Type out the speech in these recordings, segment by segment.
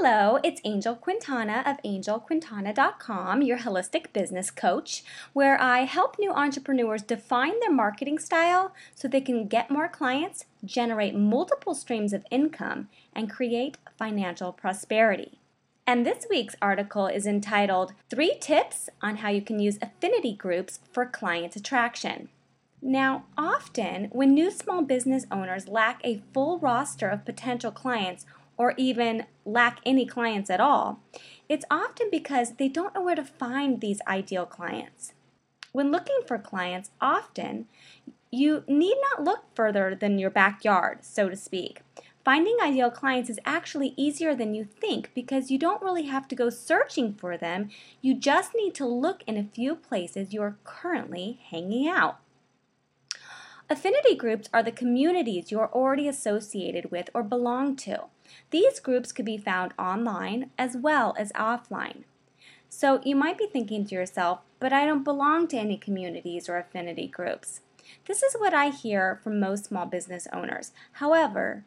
Hello, it's Angel Quintana of angelquintana.com, your holistic business coach, where I help new entrepreneurs define their marketing style so they can get more clients, generate multiple streams of income, and create financial prosperity. And this week's article is entitled, 3 Tips on How You Can Use Affinity Groups for Client Attraction. Now, often, when new small business owners lack a full roster of potential clients, or even lack any clients at all, it's often because they don't know where to find these ideal clients. When looking for clients, often you need not look further than your backyard, so to speak. Finding ideal clients is actually easier than you think because you don't really have to go searching for them. You just need to look in a few places you are currently hanging out. Affinity groups are the communities you are already associated with or belong to. These groups could be found online as well as offline. So you might be thinking to yourself, but I don't belong to any communities or affinity groups. This is what I hear from most small business owners. However,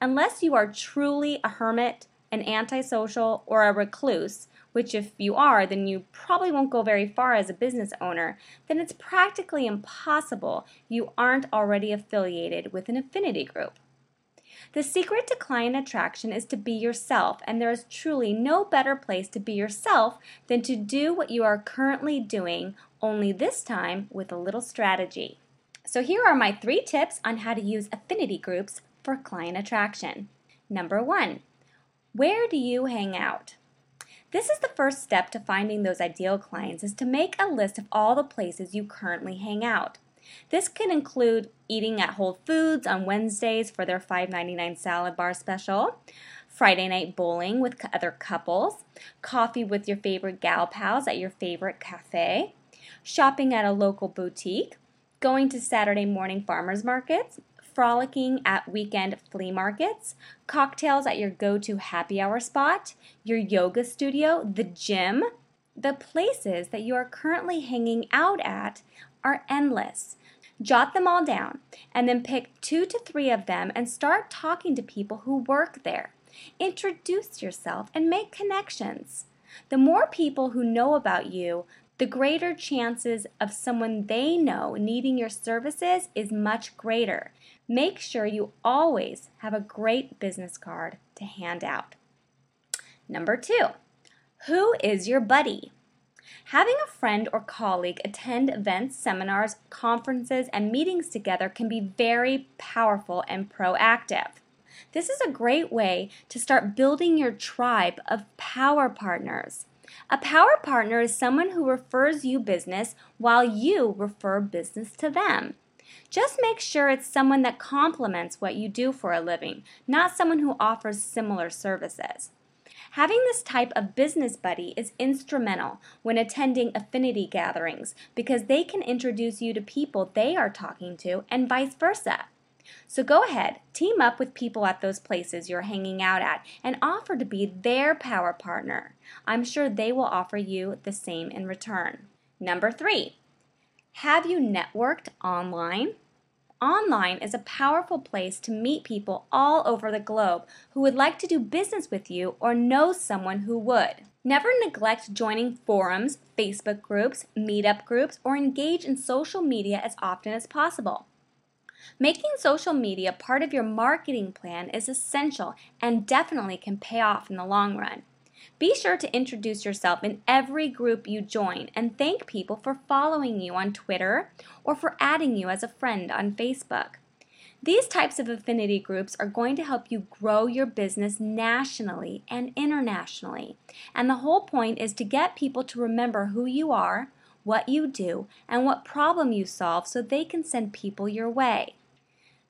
unless you are truly a hermit, an antisocial, or a recluse, which if you are, then you probably won't go very far as a business owner, then it's practically impossible you aren't already affiliated with an affinity group. The secret to client attraction is to be yourself, and there is truly no better place to be yourself than to do what you are currently doing, only this time with a little strategy. So here are my 3 tips on how to use affinity groups for client attraction. Number 1, where do you hang out? This is the first step to finding those ideal clients is to make a list of all the places you currently hang out. This can include eating at Whole Foods on Wednesdays for their $5.99 salad bar special, Friday night bowling with other couples, coffee with your favorite gal pals at your favorite cafe, shopping at a local boutique, going to Saturday morning farmers markets, frolicking at weekend flea markets, cocktails at your go-to happy hour spot, your yoga studio, the gym. The places that you are currently hanging out at are endless. Jot them all down and then pick 2 to 3 of them and start talking to people who work there. Introduce yourself and make connections. The more people who know about you, the greater chances of someone they know needing your services is much greater. Make sure you always have a great business card to hand out. Number 2, who is your buddy? Having a friend or colleague attend events, seminars, conferences, and meetings together can be very powerful and proactive. This is a great way to start building your tribe of power partners. A power partner is someone who refers you business while you refer business to them. Just make sure it's someone that complements what you do for a living, not someone who offers similar services. Having this type of business buddy is instrumental when attending affinity gatherings because they can introduce you to people they are talking to and vice versa. So go ahead, team up with people at those places you're hanging out at and offer to be their power partner. I'm sure they will offer you the same in return. Number 3, have you networked online? Online is a powerful place to meet people all over the globe who would like to do business with you or know someone who would. Never neglect joining forums, Facebook groups, meetup groups, or engage in social media as often as possible. Making social media part of your marketing plan is essential and definitely can pay off in the long run. Be sure to introduce yourself in every group you join and thank people for following you on Twitter or for adding you as a friend on Facebook. These types of affinity groups are going to help you grow your business nationally and internationally. And the whole point is to get people to remember who you are, what you do, and what problem you solve so they can send people your way.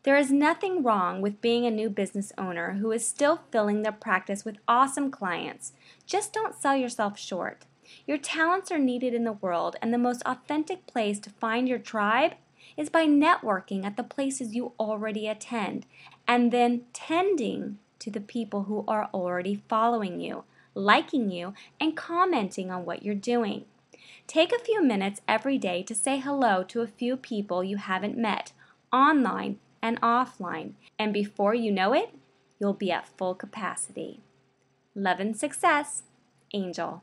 There is nothing wrong with being a new business owner who is still filling their practice with awesome clients. Just don't sell yourself short. Your talents are needed in the world, and the most authentic place to find your tribe is by networking at the places you already attend, and then tending to the people who are already following you, liking you, and commenting on what you're doing. Take a few minutes every day to say hello to a few people you haven't met, online and offline, and before you know it, you'll be at full capacity. Love and success, Angel.